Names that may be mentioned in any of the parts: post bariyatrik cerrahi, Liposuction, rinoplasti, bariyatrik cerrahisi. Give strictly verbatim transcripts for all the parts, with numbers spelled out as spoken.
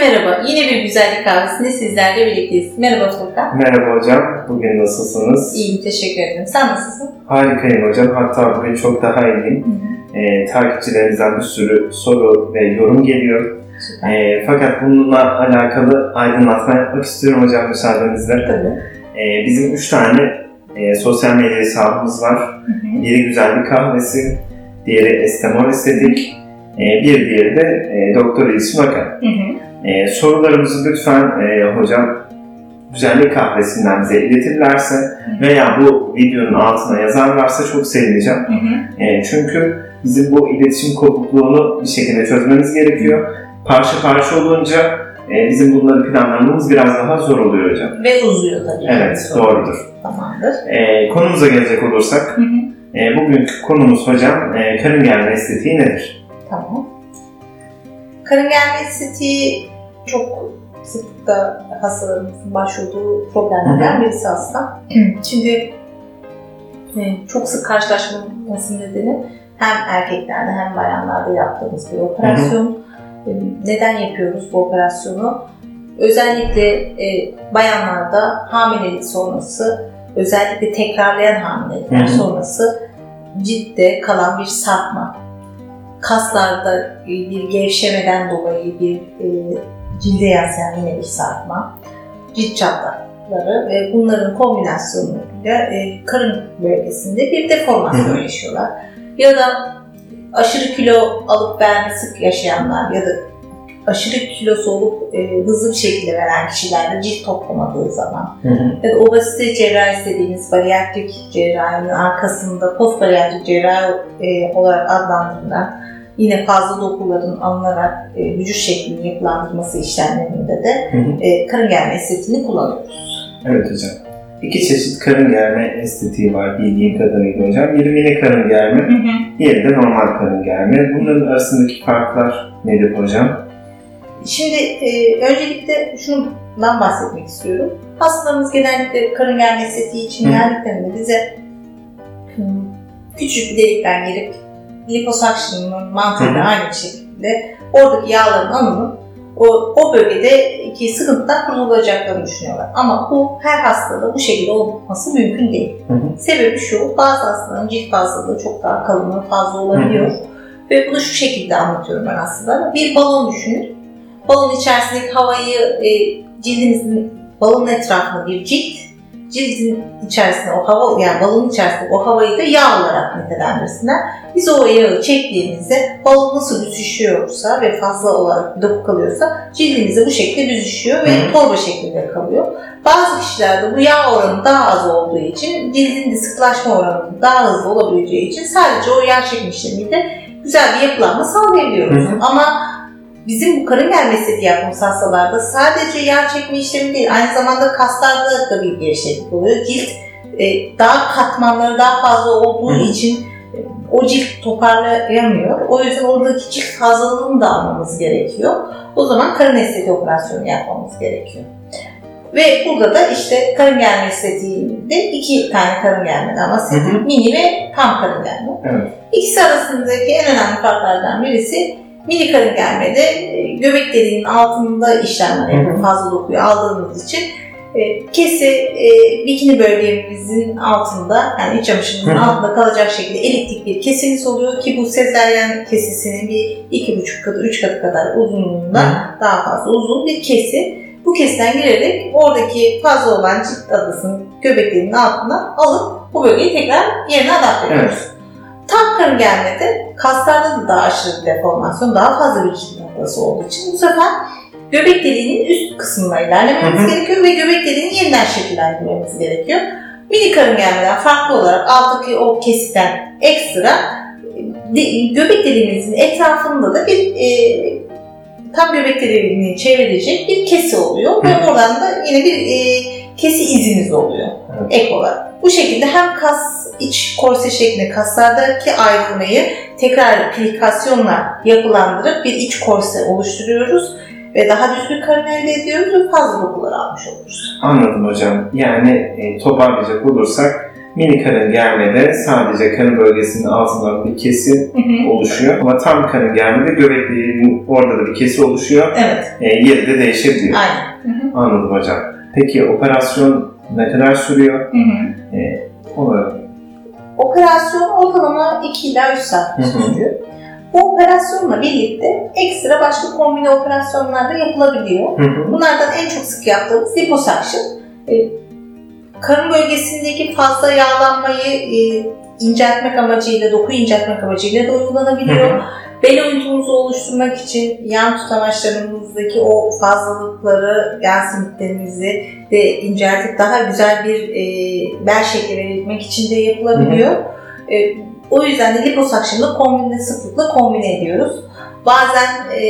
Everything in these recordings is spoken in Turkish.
merhaba. Yine bir güzellik kahvesinde sizlerle birlikteyiz. Merhaba Furkan. Merhaba hocam. Bugün nasılsınız? İyiyim, teşekkür ederim. Sen nasılsın? Harikayım hocam. Hatta bugün çok daha iyiyim. E, takipçilerimizden bir sürü soru ve yorum geliyor. E, fakat bununla alakalı aydınlatma yapmak istiyorum hocam müsaadenizle. Tabii. E, bizim üç tane e, sosyal medya hesabımız var. Hı-hı. Biri güzellik kahvesi, diğeri estemor estetik, bir diğeri de e, Doktor İlsin Ökan. E, sorularımızı lütfen e, hocam güzellik kahvesinden bize iletirlerse hı hı. veya bu videonun altına yazarlarsa çok sevineceğim. Hı hı. E, çünkü bizim bu iletişim kopukluğunu bir şekilde çözmemiz gerekiyor. Parça parça olunca e, bizim bunları planlamamız biraz daha zor oluyor hocam. Ve uzuyor tabii. Evet, yani doğrudur. Tamamdır. E, konumuza gelecek olursak, hı hı. E, bugünkü konumuz hocam e, karın germe estetiği nedir? Tamam. Karın germe estetiği çok sıklıkla hastalarımızın başvurduğu problemlerden birisi aslında. Şimdi çok sık karşılaşmasının nedeni hem erkeklerde hem bayanlarda yaptığımız bir operasyon. Neden yapıyoruz bu operasyonu? Özellikle bayanlarda hamilelik sonrası, özellikle tekrarlayan hamilelikler sonrası ciltte kalan bir sarkma, kaslarda bir gevşemeden dolayı bir e, cilde yansıyan yine bir sarkma, cilt çatlakları ve bunların kombinasyonuyla e, karın bölgesinde bir deformasyon yaşıyorlar. Ya da aşırı kilo alıp verme sık yaşayanlar ya da aşırı kilosu olup e, hızlı bir şekilde veren kişilerde cilt toplamadığı zaman hı hı. ya da obezite cerrahisi dediğimiz bariyatrik cerrahinin arkasında post bariyatrik cerrahi e, olarak adlandırılan yine fazla dokuların alınarak e, vücut şeklinin yapılandırması işlemlerinde de hı hı. E, karın germe estetiğini kullanıyoruz. Evet hocam. İki çeşit karın germe estetiği var bildiğim kadarıyla hocam. Biri mini karın germe, hı hı. diğeri de normal karın germe. Bunların arasındaki farklar nedir hocam? Şimdi e, öncelikle şundan bahsetmek istiyorum. Hastalarımız genellikle karın germe estetiği için geldiklerinde bize hı. küçük bir delikten girip liposuction'ın mantığıyla aynı şekilde oradaki yağların alınıp o, o bölgedeki sıkıntıdan kurtulacaklarını düşünüyorlar. Ama bu her hastada bu şekilde olması mümkün değil. Hı hı. Sebebi şu, bazı hastaların cilt fazlalığı çok daha kalınlığı fazla olabiliyor. Hı hı. Ve bunu şu şekilde anlatıyorum ben hastalara. Bir balon düşünün. Balonun içerisindeki havayı e, cildinizin, balonun etrafında bir cilt, cildin içerisinde o hava, yani balonun içerisinde o havayı da yağ olarak nitelendirsinler. Biz o yağı çektiğimizde balon nasıl büzüşüyorsa ve fazla olarak doku kalıyorsa cildimize bu şekilde büzüşüyor ve torba şeklinde kalıyor. Bazı kişilerde bu yağ oranı daha az olduğu için, cildin de sıklaşma oranı daha hızlı olabileceği için sadece o yağ çekme işlemiyle güzel bir yapılanma sağlayabiliyoruz. Hı hı. Ama bizim bu karın germe estetiği yaptığımız hastalarda sadece yağ çekme işlemi değil, aynı zamanda kaslarda da bir gevşeklik oluyor. Cilt e, daha katmanları daha fazla olduğu Hı. için e, o cilt toparlayamıyor. O yüzden oradaki cilt fazlalığını da almamız gerekiyor. O zaman karın estetiği operasyonu yapmamız gerekiyor. Ve burada da işte karın germe estetiğinde iki tane karın germeden bahsediyorum. Mini ve tam karın germe. Evet. İkisi arasındaki en önemli farklardan birisi, mini karın germede göbek deliğinin altında işlemler yapıp fazla dokuyu aldığımız için e, kesi e, bikini bölgemizin altında, yani iç çamaşırımızın altında kalacak şekilde eliptik bir kesimiz oluyor ki bu sezaryen kesisinin bir iki buçuk katı, üç katı kadar uzunluğunda Hı. daha fazla uzun bir kesi. Bu kesiden girerek oradaki fazla olan cilt adasının göbek deliğinin altına alıp bu bölgeyi tekrar yerine adapte ediyoruz. Evet. Tam karın germede kaslarda da daha aşırı bir deformasyon, daha fazla bir cilt noktası olduğu için bu sefer göbek deliğinin üst kısmına ilerlememiz hı hı. gerekiyor ve göbek deliğini yeniden şekillendirmemiz gerekiyor. Mini karın germeden farklı olarak alttaki o kesiden ekstra de, göbek deliğimizin etrafında da bir e, tam göbek deliğini çevirecek bir kesi oluyor hı. ve oradan da yine bir e, kesi izimiz oluyor hı. ek olarak. Bu şekilde hem kas iç korse şeklinde kaslardaki ayrılmayı tekrar plikasyonla yapılandırıp bir iç korse oluşturuyoruz ve daha düz bir karın elde ediyoruz ve fazla dokular almış oluruz. Anladım hocam. Yani e, toparlayacak olursak mini karın germede sadece karın bölgesinin altından bir kesi oluşuyor. Ama tam karın germede göbeklerin orada da bir kesi oluşuyor. Evet. E, yeri de değişebiliyor. Aynen. Hı hı. Anladım hocam. Peki operasyon ne kadar sürüyor? Hı hı. E, olarak... Operasyon ortalama iki ila üç saat sürüyor. Bu operasyonla birlikte ekstra başka kombine operasyonlar da yapılabiliyor. Hı hı. Bunlardan en çok sık yaptığımız liposuction. E, karın bölgesindeki fazla yağlanmayı e, inceltmek amacıyla, doku inceltmek amacıyla da uygulanabiliyor. Hı hı. Bel oyuntumuzu oluşturmak için yan tutamaçlarımızdaki o fazlalıkları, yan simitlerimizi de inceltip daha güzel bir e, bel şekli verilmek için de yapılabiliyor. Hı hı. E, O yüzden de liposuction'la kombine, sıklıkla kombine ediyoruz. Bazen e,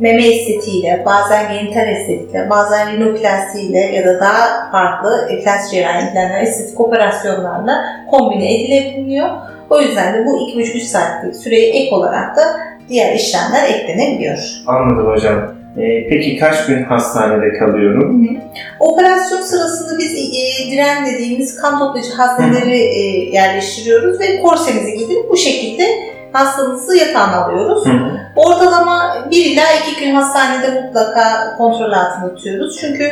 meme estetiğiyle, bazen genital estetikle, bazen rinoplastiyle ya da daha farklı plastik cerrahilerle, estetik operasyonlarla kombine edilebiliyor. O yüzden de bu iki üç saatlik süreye ek olarak da diğer işlemler eklenebiliyor. Anladım hocam. E, peki kaç gün hastanede kalıyorum? Hı-hı. Operasyon sırasında biz e, diren dediğimiz kan toplayıcı hastaneleri e, yerleştiriyoruz ve korsemizi gidip bu şekilde hastamızı yatağına alıyoruz. Hı-hı. Ortalama bir ila iki gün hastanede mutlaka kontrol altında tutuyoruz. Çünkü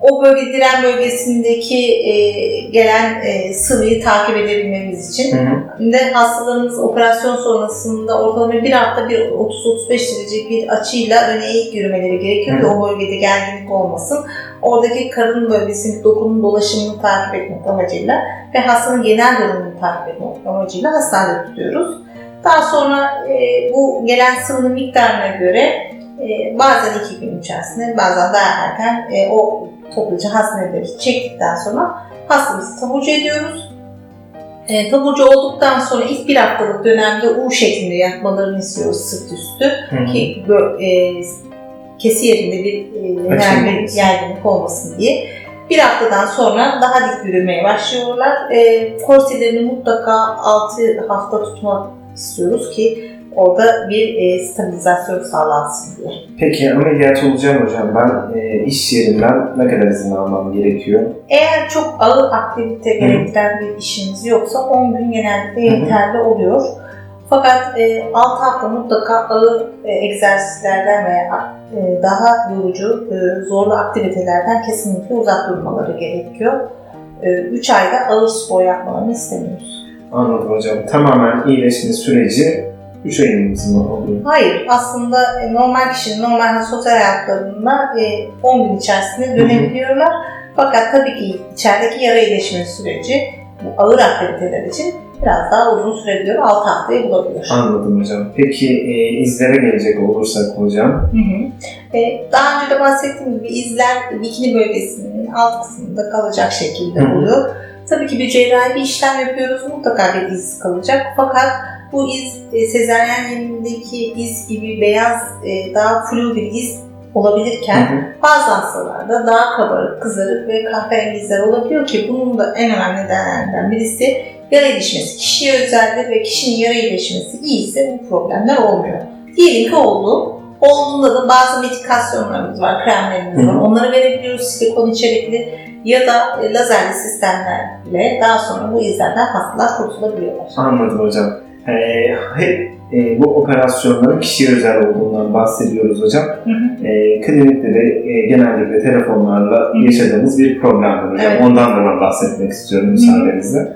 o bölge diren bölgesindeki e, gelen e, sıvıyı takip edebilmemiz için. Hı-hı. De hastalarımız operasyon sonrasında ortalama bir hafta bir otuz otuz beş derece bir açıyla öne eğik yürümeleri gerekiyor ki o bölgede gerginlik olmasın. Oradaki karın bölgesindeki dokunun dolaşımını takip etmek amacıyla ve hastanın genel durumunu takip etmek amacıyla hastanede tutuyoruz. Daha sonra e, bu gelen sıvının miktarına göre bazen iki gün içerisinde, bazen daha erken e, o toplayıcı hastaneleri çektikten sonra hastamızı taburcu ediyoruz. E, taburcu olduktan sonra ilk bir haftalık dönemde U şeklinde yatmalarını istiyoruz sırt üstü. Hı-hı. Ki bö- e, kesi yerinde bir e, yaygınlık olmasın diye. Bir haftadan sonra daha dik yürümeye başlıyorlar. E, korselerini mutlaka altı hafta tutmak istiyoruz ki orada bir e, stabilizasyon sağlansın diye. Peki ameliyat olacağım hocam, ben e, iş yerinden ne kadar izin almam gerekiyor? Eğer çok ağır aktivite gerektiren bir işiniz yoksa on gün genellikle yeterli oluyor. Fakat e, altı hafta mutlaka ağır e, egzersizlerden veya e, daha yorucu, e, zorlu aktivitelerden kesinlikle uzak durmaları gerekiyor. üç e, ayda ağır spor yapmalarını istemiyoruz. Anladım hocam. Tamamen iyileşme süreci üç ayımız mı oluyor? Hayır, aslında normal kişinin normal sosyal hayatlarında on gün içerisinde dönebiliyorlar. Fakat tabii ki içerideki yara iyileşme süreci bu ağır aktiviteler için biraz daha uzun sürebiliyor, altı haftayı bulabiliyor. Anladım hocam. Peki e, izlere gelecek olursak hocam? Hı hı. E, daha önce de bahsettiğim gibi izler bikini bölgesinin alt kısmında kalacak şekilde oluyor. Tabii ki bir cerrahi bir işlem yapıyoruz, mutlaka bir iz kalacak. Fakat bu iz e, sezaryen yenindeki iz gibi beyaz, e, daha flu bir iz olabilirken hı hı. bazı hastalarda daha kabarık, kızarık ve kahverengi izler olabiliyor ki bunun da en önemli nedenlerinden birisi yara iyileşmesi. Kişiye özeldir ve kişinin yara iyileşmesi iyiyse bu problemler olmuyor. Diyelim ki oldu. Olduğunda da bazı medikasyonlarımız var, kremlerimiz var. Onları verebiliyoruz, silikon içerikli ya da lazerli sistemlerle daha sonra bu izlerden hastalar kurtulabiliyorlar. Anladım hocam. Ee, hep e, bu operasyonların kişiye özel olduğundan bahsediyoruz hocam. Hı hı. E, klinikte de e, genellikle telefonlarla hı hı. yaşadığımız bir problem var hocam. Evet. Ondan da ben bahsetmek istiyorum müsaadenizle.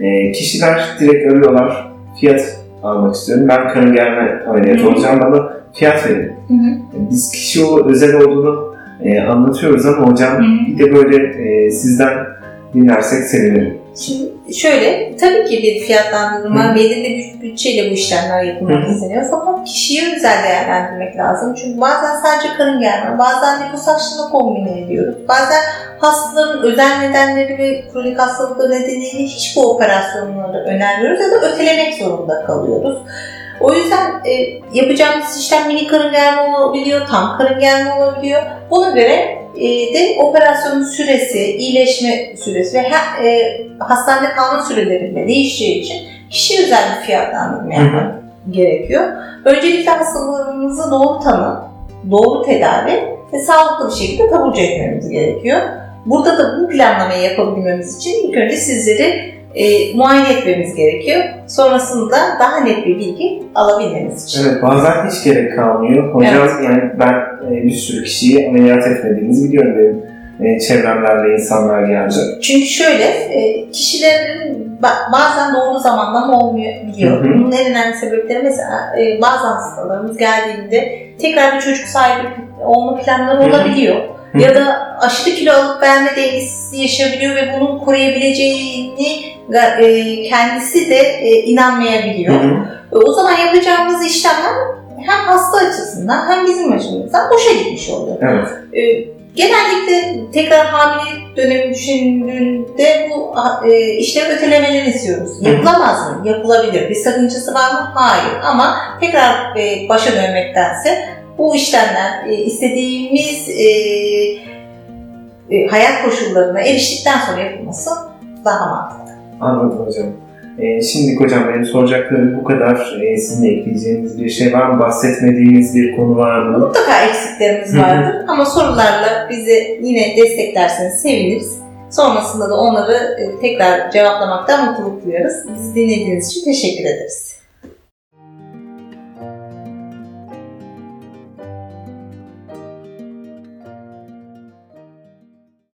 E, kişiler direkt arıyorlar, fiyat almak istiyorum. Ben karın germe ameliyatı olacağım ama fiyat verin. Hı hı. Biz kişi özel olduğunu e, anlatıyoruz ama hocam hı hı. bir de böyle e, sizden dinlersek sevinirim. Şimdi şöyle, tabii ki bir fiyatlandırma, belirli bir bütçeyle bu işlemler yapılmak isteniyor. Fakat kişiye özel değerlendirmek lazım. Çünkü bazen sadece karın germe, bazen liposuction'la kombine ediyoruz. Bazen hastaların özel nedenleri ve kronik hastalıkları nedeniyle hiç bu operasyonları önermiyoruz ya da ötelemek zorunda kalıyoruz. O yüzden e, yapacağımız işlem mini karın germe olabiliyor, tam karın germe olabiliyor. Buna göre e, de operasyonun süresi, iyileşme süresi ve ha, e, hastanede kalma sürelerinde değişeceği için kişiye özel bir fiyatlandırma yapmak gerekiyor. Öncelikle hastalarımızı doğru tanı, doğru tedavi ve sağlıklı bir şekilde taburcu etmemiz gerekiyor. Burada da bu planlamayı yapabilmemiz için ilk önce sizleri e, muayene etmemiz gerekiyor. Sonrasında daha net bir bilgi alabilmemiz için. Evet, bazen hiç gerek kalmıyor. Hocam, evet. Yani ben e, bir sürü kişiyi ameliyat etmediğimizi biliyorum benim e, çevremlerle insanlar gelince. Çünkü şöyle, e, kişilerin bazen doğru zamanlama olmuyor biliyor. Hı hı. Bunun en önemli sebepleri mesela e, bazı hastalarımız geldiğinde tekrar bir çocuk sahibi olma planları olabiliyor. Hı hı. Ya da aşırı kilo alıp verme dengesizliği yaşayabiliyor ve bunun koruyabileceğini kendisi de inanmayabiliyor. Hı hı. O zaman yapacağımız işlemler hem hasta açısından hem bizim açımızdan boşa gitmiş oluyor. Evet. Genellikle tekrar hamile dönemi düşündüğünde bu işlemi ötelemelerini istiyoruz. Yapılamaz mı? Yapılabilir. Bir sakıncası var mı? Hayır. Ama tekrar başa dönmektense bu işlemler istediğimiz e, e, hayat koşullarına eriştikten sonra yapılması daha mantıklı. Anladım hocam. E, şimdi hocam benim soracaklarım bu kadar. E, sizin de ekleyeceğiniz bir şey var mı? Bahsetmediğiniz bir konu var mı? Mutlaka eksiklerimiz vardır ama sorularla bizi yine desteklerseniz seviniriz. Sonrasında da onları tekrar cevaplamaktan mutluluk duyarız. Bizi dinlediğiniz için teşekkür ederiz.